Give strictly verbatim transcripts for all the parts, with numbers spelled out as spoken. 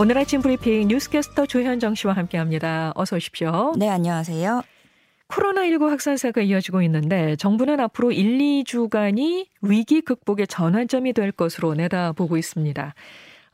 오늘 아침 브리핑 뉴스캐스터 조현정 씨와 함께합니다. 어서 오십시오. 네, 안녕하세요. 코로나십구 확산세가 이어지고 있는데 정부는 앞으로 일, 이 주간이 위기 극복의 전환점이 될 것으로 내다보고 있습니다.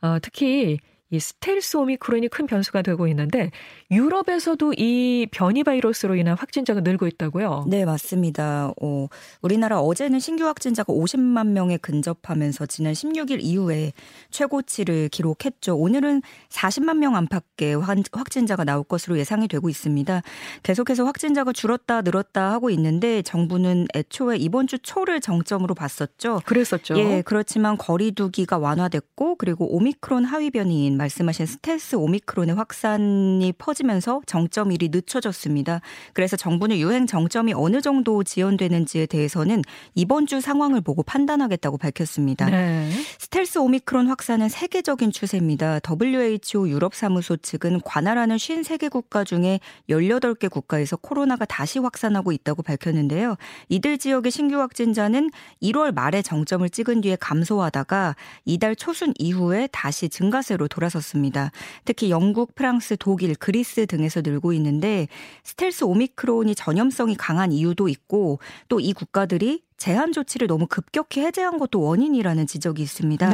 어, 특히 이 스텔스 오미크론이 큰 변수가 되고 있는데 유럽에서도 이 변이 바이러스로 인한 확진자가 늘고 있다고요? 네, 맞습니다. 어, 우리나라 어제는 신규 확진자가 오십만 명에 근접하면서 지난 십육 일 이후에 최고치를 기록했죠. 오늘은 사십만 명 안팎의 확진자가 나올 것으로 예상이 되고 있습니다. 계속해서 확진자가 줄었다 늘었다 하고 있는데 정부는 애초에 이번 주 초를 정점으로 봤었죠. 그랬었죠. 예, 그렇지만 거리 두기가 완화됐고 그리고 오미크론 하위 변이인 말씀하신 스텔스 오미크론의 확산이 퍼지면서 정점일이 늦춰졌습니다. 그래서 정부는 유행 정점이 어느 정도 지연되는지에 대해서는 이번 주 상황을 보고 판단하겠다고 밝혔습니다. 네. 스텔스 오미크론 확산은 세계적인 추세입니다. 더블유에이치오 유럽사무소 측은 관할하는 오십삼 개 국가 중에 열여덟 개 국가에서 코로나가 다시 확산하고 있다고 밝혔는데요. 이들 지역의 신규 확진자는 일월 말에 정점을 찍은 뒤에 감소하다가 이달 초순 이후에 다시 증가세로 돌아왔습니다. 돌아섰습니다. 특히 영국, 프랑스, 독일, 그리스 등에서 늘고 있는데 스텔스 오미크론이 전염성이 강한 이유도 있고 또 이 국가들이 제한 조치를 너무 급격히 해제한 것도 원인이라는 지적이 있습니다.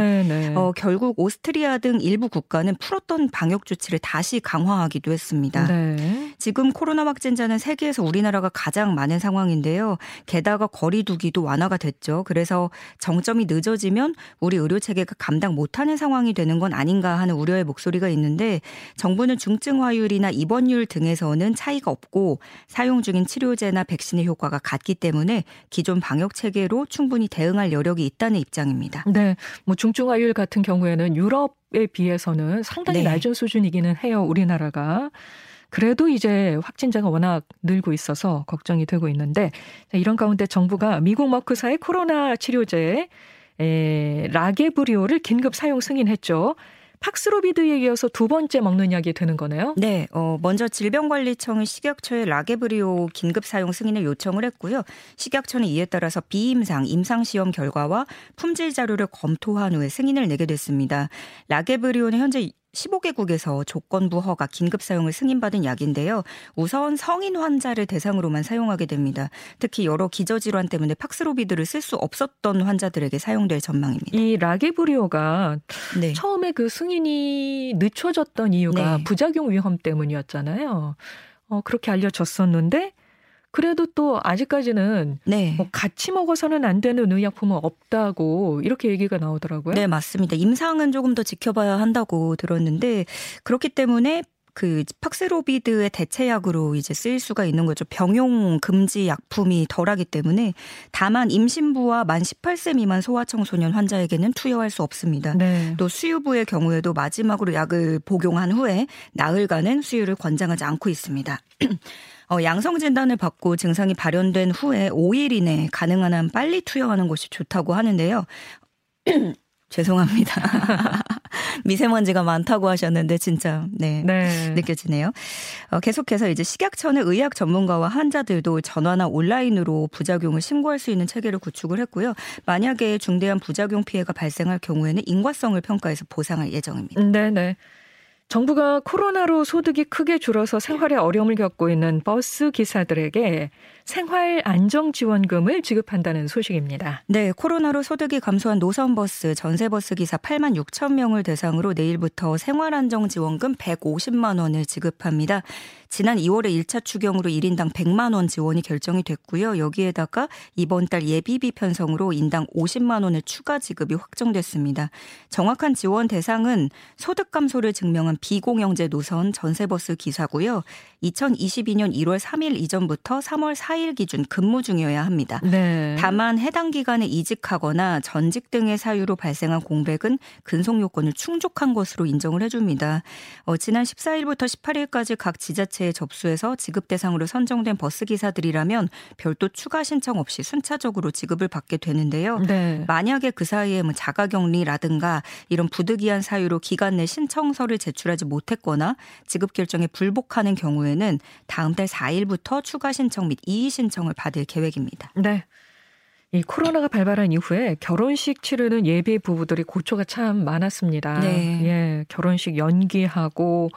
어, 결국 오스트리아 등 일부 국가는 풀었던 방역 조치를 다시 강화하기도 했습니다. 네. 지금 코로나 확진자는 세계에서 우리나라가 가장 많은 상황인데요. 게다가 거리 두기도 완화가 됐죠. 그래서 정점이 늦어지면 우리 의료체계가 감당 못하는 상황이 되는 건 아닌가 하는 우려의 목소리가 있는데 정부는 중증화율이나 입원율 등에서는 차이가 없고 사용 중인 치료제나 백신의 효과가 같기 때문에 기존 방역 체계로 충분히 대응할 여력이 있다는 입장입니다. 네, 뭐 중증화율 같은 경우에는 유럽에 비해서는 상당히 네. 낮은 수준이기는 해요. 우리나라가. 그래도 이제 확진자가 워낙 늘고 있어서 걱정이 되고 있는데 이런 가운데 정부가 미국 머크사의 코로나 치료제 에, 라게브리오를 긴급 사용 승인했죠. 팍스로비드에 이어서 두 번째 먹는 약이 되는 거네요? 네. 어, 먼저 질병관리청이 식약처에 라게브리오 긴급 사용 승인을 요청을 했고요. 식약처는 이에 따라서 비임상, 임상시험 결과와 품질 자료를 검토한 후에 승인을 내게 됐습니다. 라게브리오는 현재 열다섯 개국에서 조건부 허가 긴급 사용을 승인받은 약인데요. 우선 성인 환자를 대상으로만 사용하게 됩니다. 특히 여러 기저질환 때문에 팍스로비드를 쓸 수 없었던 환자들에게 사용될 전망입니다. 이 라게브리오가 네. 처음에 그 승인이 늦춰졌던 이유가 네. 부작용 위험 때문이었잖아요. 어, 그렇게 알려졌었는데 그래도 또 아직까지는 네. 뭐 같이 먹어서는 안 되는 의약품은 없다고 이렇게 얘기가 나오더라고요. 네, 맞습니다. 임상은 조금 더 지켜봐야 한다고 들었는데 그렇기 때문에 그 팍스로비드의 대체약으로 이제 쓰일 수가 있는 거죠. 병용 금지 약품이 덜하기 때문에 다만 임신부와 만 십팔 세 미만 소아청소년 환자에게는 투여할 수 없습니다. 네. 또 수유부의 경우에도 마지막으로 약을 복용한 후에 나흘간은 수유를 권장하지 않고 있습니다. 어, 양성 진단을 받고 증상이 발현된 후에 오 일 이내 가능한 한 빨리 투여하는 것이 좋다고 하는데요. 죄송합니다. 미세먼지가 많다고 하셨는데 진짜 네, 네. 느껴지네요. 어, 계속해서 이제 식약처는 의학 전문가와 환자들도 전화나 온라인으로 부작용을 신고할 수 있는 체계를 구축을 했고요. 만약에 중대한 부작용 피해가 발생할 경우에는 인과성을 평가해서 보상할 예정입니다. 네, 네. 정부가 코로나로 소득이 크게 줄어서 생활에 어려움을 겪고 있는 버스 기사들에게 생활 안정 지원금을 지급한다는 소식입니다. 네, 코로나로 소득이 감소한 노선버스, 전세버스 기사 팔만 육천 명을 대상으로 내일부터 생활 안정 지원금 백오십만 원을 지급합니다. 지난 이월에 일 차 추경으로 일 인당 백만 원 지원이 결정이 됐고요. 여기에다가 이번 달 예비비 편성으로 인당 오십만 원의 추가 지급이 확정됐습니다. 정확한 지원 대상은 소득 감소를 증명한 비공영제 노선 전세버스 기사고요. 이천이십이 년 일월 삼일 이전부터 삼월 사일 기준 근무 중이어야 합니다. 네. 다만 해당 기간에 이직하거나 전직 등의 사유로 발생한 공백은 근속 요건을 충족한 것으로 인정을 해줍니다. 어, 지난 십사일부터 십팔일까지 각 지자체 접수해서 지급 대상으로 선정된 버스 기사들이라면 별도 추가 신청 없이 순차적으로 지급을 받게 되는데요. 네. 만약에 그 사이에 뭐 자가격리라든가 이런 부득이한 사유로 기간 내 신청서를 제출하지 못했거나 지급 결정에 불복하는 경우에는 다음 달 사일부터 추가 신청 및 이의 신청을 받을 계획입니다. 네. 이 코로나가 발발한 이후에 결혼식 치르는 예비 부부들이 고초가 참 많았습니다. 네. 예, 결혼식 연기하고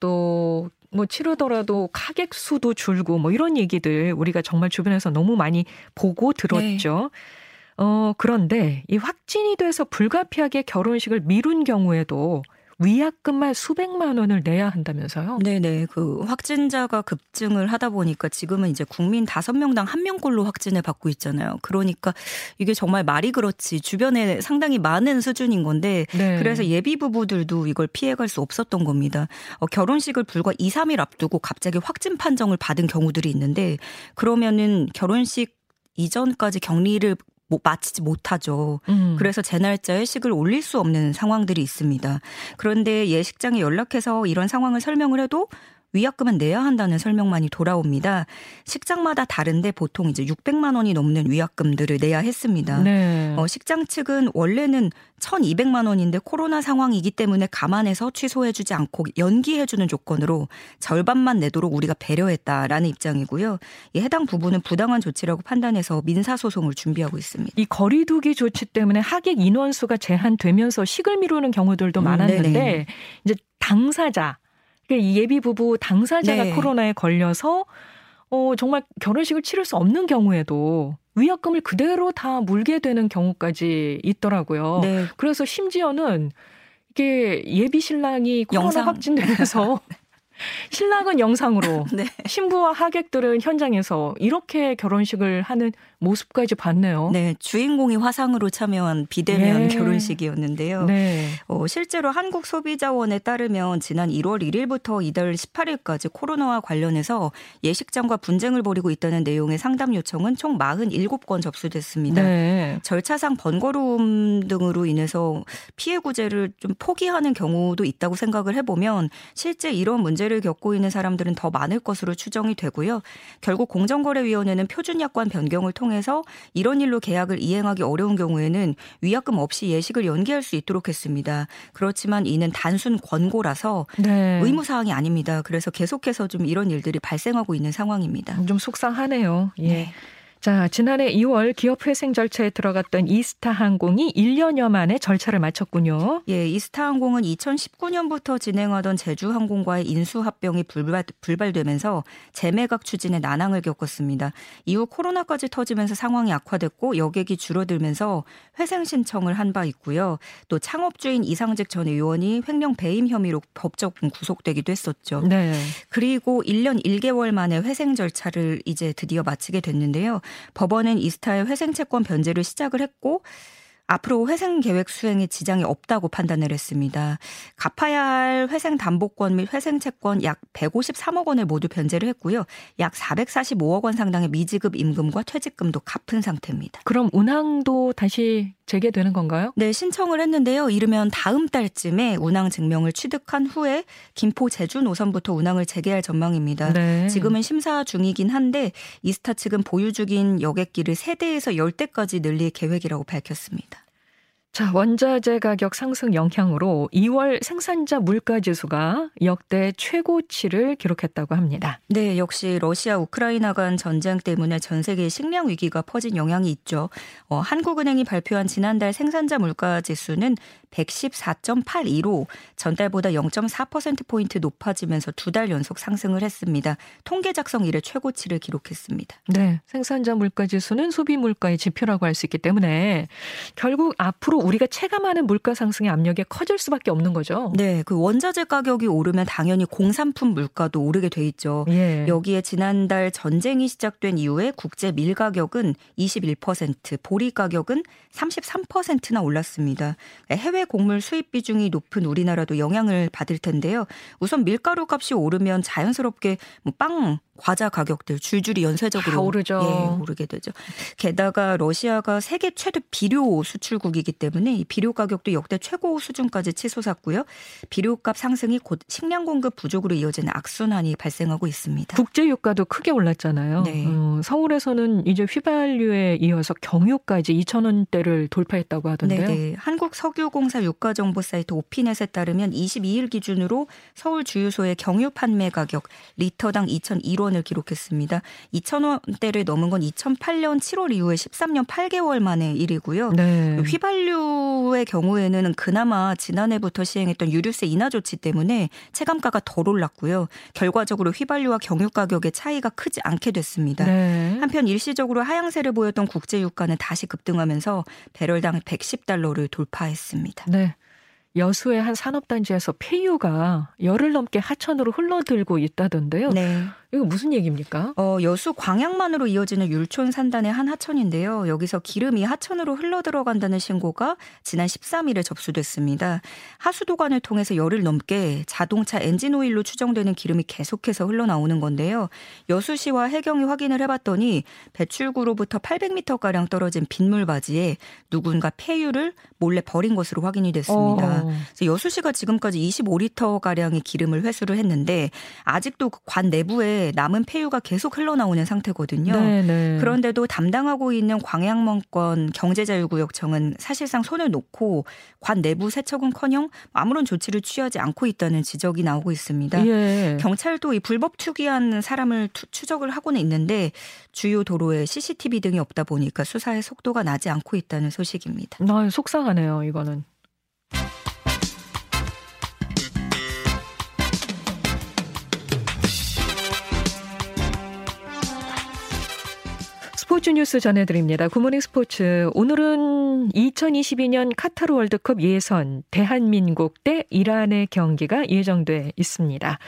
또 뭐 치르더라도 가객 수도 줄고 뭐 이런 얘기들 우리가 정말 주변에서 너무 많이 보고 들었죠. 네. 어, 그런데 이 확진이 돼서 불가피하게 결혼식을 미룬 경우에도 위약금만 수백만 원을 내야 한다면서요? 네네. 그 확진자가 급증을 하다 보니까 지금은 이제 국민 다섯 명당 한 명꼴로 확진을 받고 있잖아요. 그러니까 이게 정말 말이 그렇지 주변에 상당히 많은 수준인 건데 네. 그래서 예비 부부들도 이걸 피해갈 수 없었던 겁니다. 어, 결혼식을 불과 이, 삼 일 앞두고 갑자기 확진 판정을 받은 경우들이 있는데 그러면은 결혼식 이전까지 격리를 마치지 못하죠. 음. 그래서 제 날짜에 식을 올릴 수 없는 상황들이 있습니다. 그런데 예식장에 연락해서 이런 상황을 설명을 해도 위약금은 내야 한다는 설명만이 돌아옵니다. 식장마다 다른데 보통 이제 육백만 원이 넘는 위약금들을 내야 했습니다. 네. 어, 식장 측은 원래는 천이백만 원인데 코로나 상황이기 때문에 감안해서 취소해주지 않고 연기해주는 조건으로 절반만 내도록 우리가 배려했다라는 입장이고요. 이 해당 부분은 부당한 조치라고 판단해서 민사소송을 준비하고 있습니다. 이 거리 두기 조치 때문에 하객 인원수가 제한되면서 식을 미루는 경우들도 많았는데 음, 네네. 이제 당사자 이 예비 부부 당사자가 네. 코로나에 걸려서 어, 정말 결혼식을 치를 수 없는 경우에도 위약금을 그대로 다 물게 되는 경우까지 있더라고요. 네. 그래서 심지어는 이게 예비 신랑이 코로나 영상. 확진되면서 신랑은 영상으로 네. 신부와 하객들은 현장에서 이렇게 결혼식을 하는 모습까지 봤네요. 네, 주인공이 화상으로 참여한 비대면 네. 결혼식이었는데요. 네. 어, 실제로 한국소비자원에 따르면 지난 일월 일일부터 이달 십팔일까지 코로나와 관련해서 예식장과 분쟁을 벌이고 있다는 내용의 상담 요청은 총 사십칠 건 접수됐습니다. 네. 절차상 번거로움 등으로 인해서 피해 구제를 좀 포기하는 경우도 있다고 생각을 해보면 실제 이런 문제를 겪고 있는 사람들은 더 많을 것으로 추정이 되고요. 결국 공정거래위원회는 표준약관 변경을 통해 해서 이런 일로 계약을 이행하기 어려운 경우에는 위약금 없이 예식을 연기할 수 있도록 했습니다. 그렇지만 이는 단순 권고라서 네. 의무사항이 아닙니다. 그래서 계속해서 좀 이런 일들이 발생하고 있는 상황입니다. 좀 속상하네요. 예. 네. 자, 지난해 이월 기업회생 절차에 들어갔던 이스타항공이 일 년여 만에 절차를 마쳤군요. 예, 이스타항공은 이천십구년부터 진행하던 제주항공과의 인수합병이 불발, 불발되면서 재매각 추진에 난항을 겪었습니다. 이후 코로나까지 터지면서 상황이 악화됐고 여객이 줄어들면서 회생 신청을 한 바 있고요. 또 창업주인 이상직 전 의원이 횡령 배임 혐의로 법적 구속되기도 했었죠. 네. 그리고 일 년 일 개월 만에 회생 절차를 이제 드디어 마치게 됐는데요. 법원은 이스타의 회생 채권 변제를 시작을 했고 앞으로 회생 계획 수행에 지장이 없다고 판단을 했습니다. 갚아야 할 회생 담보권 및 회생 채권 약 백오십삼억 원을 모두 변제를 했고요. 약 사백사십오억 원 상당의 미지급 임금과 퇴직금도 갚은 상태입니다. 그럼 운항도 다시 재개되는 건가요? 네, 신청을 했는데요. 이르면 다음 달쯤에 운항 증명을 취득한 후에 김포 제주 노선부터 운항을 재개할 전망입니다. 네. 지금은 심사 중이긴 한데 이스타 측은 보유 중인 여객기를 세 대에서 십 대까지 늘릴 계획이라고 밝혔습니다. 자, 원자재 가격 상승 영향으로 이월 생산자 물가지수가 역대 최고치를 기록했다고 합니다. 네, 역시 러시아 우크라이나 간 전쟁 때문에 전 세계 식량 위기가 퍼진 영향이 있죠. 어, 한국은행이 발표한 지난달 생산자 물가지수는 백십사 점 팔이로 전달보다 영 점 사 퍼센트 포인트 높아지면서 두 달 연속 상승을 했습니다. 통계 작성 이래 최고치를 기록했습니다. 네, 생산자 물가지수는 소비 물가의 지표라고 할 수 있기 때문에 결국 앞으로 우리가 체감하는 물가 상승의 압력이 커질 수밖에 없는 거죠. 네, 그 원자재 가격이 오르면 당연히 공산품 물가도 오르게 돼 있죠. 예. 여기에 지난달 전쟁이 시작된 이후에 국제 밀 가격은 이십일 퍼센트, 보리 가격은 삼십삼 퍼센트나 올랐습니다. 해외 곡물 수입 비중이 높은 우리나라도 영향을 받을 텐데요. 우선 밀가루 값이 오르면 자연스럽게 뭐 빵, 과자 가격들 줄줄이 연쇄적으로 다 오르죠. 예, 오르게 되죠. 게다가 러시아가 세계 최대 비료 수출국이기 때문에 이 비료 가격도 역대 최고 수준까지 치솟았고요. 비료값 상승이 곧 식량 공급 부족으로 이어지는 악순환이 발생하고 있습니다. 국제 유가도 크게 올랐잖아요. 네. 어, 서울에서는 이제 휘발유에 이어서 경유까지 이천 원대를 돌파했다고 하던데요. 네네. 한국석유공사 유가 정보 사이트 오피넷에 따르면 이십이일 기준으로 서울 주유소의 경유 판매 가격 리터당 이천일 원 원을 기록했습니다. 이천 원대를 넘은 건 이천팔 년 칠월 이후에 십삼 년 팔 개월 만의 일이고요. 네. 휘발유의 경우에는 그나마 지난해부터 시행했던 유류세 인하 조치 때문에 체감가가 덜 올랐고요. 결과적으로 휘발유와 경유 가격의 차이가 크지 않게 됐습니다. 네. 한편 일시적으로 하향세를 보였던 국제유가는 다시 급등하면서 배럴당 백십 달러를 돌파했습니다. 네. 여수의 한 산업단지에서 폐유가 열흘 넘게 하천으로 흘러들고 있다던데요. 네. 이거 무슨 얘기입니까? 어, 여수 광양만으로 이어지는 율촌 산단의 한 하천인데요. 여기서 기름이 하천으로 흘러들어간다는 신고가 지난 십삼 일에 접수됐습니다. 하수도관을 통해서 열흘 넘게 자동차 엔진오일로 추정되는 기름이 계속해서 흘러나오는 건데요. 여수시와 해경이 확인을 해봤더니 배출구로부터 팔백 미터가량 떨어진 빗물바지에 누군가 폐유를 몰래 버린 것으로 확인이 됐습니다. 어. 그래서 여수시가 지금까지 이십오 리터가량의 기름을 회수를 했는데 아직도 관 내부에 남은 폐유가 계속 흘러나오는 상태거든요. 네네. 그런데도 담당하고 있는 광양만권 경제자유구역청은 사실상 손을 놓고 관 내부 세척은커녕 아무런 조치를 취하지 않고 있다는 지적이 나오고 있습니다. 예. 경찰도 이 불법 투기한 사람을 투, 추적을 하고는 있는데 주요 도로에 씨씨티비 등이 없다 보니까 수사의 속도가 나지 않고 있다는 소식입니다. 아, 속상하네요, 이거는. 스포츠 뉴스 전해드립니다. 굿모닝 스포츠. 오늘은 이천이십이 년 카타르 월드컵 예선 대한민국 대 이란의 경기가 예정돼 있습니다.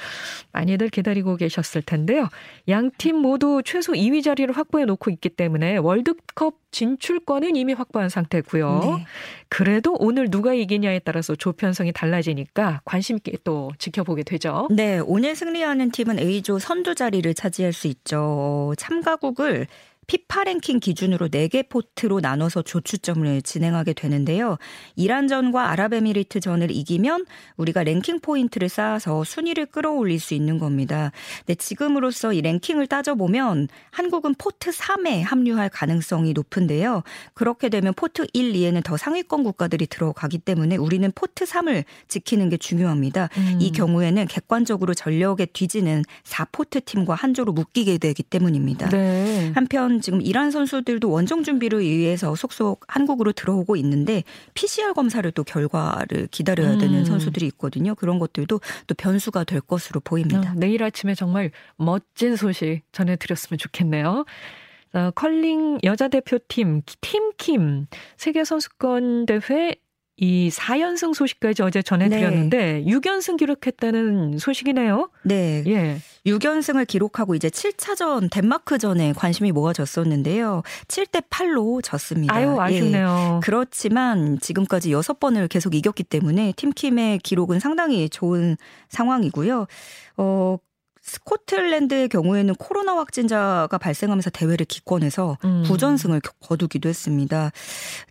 많이들 기다리고 계셨을 텐데요. 양팀 모두 최소 이 위 자리를 확보해 놓고 있기 때문에 월드컵 진출권은 이미 확보한 상태고요. 네. 그래도 오늘 누가 이기냐에 따라서 조편성이 달라지니까 관심 있게 또 지켜보게 되죠. 네. 오늘 승리하는 팀은 A조 선두 자리를 차지할 수 있죠. 참가국을 피파 랭킹 기준으로 네 개 포트로 나눠서 조추첨을 진행하게 되는데요. 이란전과 아랍에미리트전을 이기면 우리가 랭킹 포인트를 쌓아서 순위를 끌어올릴 수 있는 겁니다. 근데 지금으로서 이 랭킹을 따져보면 한국은 포트 삼에 합류할 가능성이 높은데요. 그렇게 되면 포트 일, 이에는 더 상위권 국가들이 들어가기 때문에 우리는 포트 삼을 지키는 게 중요합니다. 음. 이 경우에는 객관적으로 전력에 뒤지는 사 포트 팀과 한 조로 묶이게 되기 때문입니다. 네. 한편 지금 이란 선수들도 원정 준비를 위해서 속속 한국으로 들어오고 있는데 피시알 검사를 또 결과를 기다려야 되는 음. 선수들이 있거든요. 그런 것들도 또 변수가 될 것으로 보입니다. 아, 내일 아침에 정말 멋진 소식 전해드렸으면 좋겠네요. 어, 컬링 여자 대표팀 팀 킴 세계선수권대회 이 사 연승 소식까지 어제 전해드렸는데 네. 육 연승 기록했다는 소식이네요. 네. 예. 육 연승을 기록하고 이제 칠 차전 덴마크전에 관심이 모아졌었는데요. 칠 대 팔로 졌습니다. 아유, 아쉽네요. 예. 그렇지만 지금까지 여섯 번을 계속 이겼기 때문에 팀킴의 기록은 상당히 좋은 상황이고요. 어, 스코틀랜드의 경우에는 코로나 확진자가 발생하면서 대회를 기권해서 음. 구 전승을 거두기도 했습니다.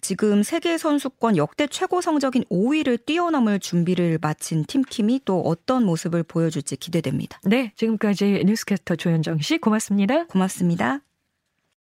지금 세계선수권 역대 최고 성적인 오 위를 뛰어넘을 준비를 마친 팀킴이 또 어떤 모습을 보여줄지 기대됩니다. 네, 지금까지 뉴스캐스터 조현정 씨 고맙습니다. 고맙습니다.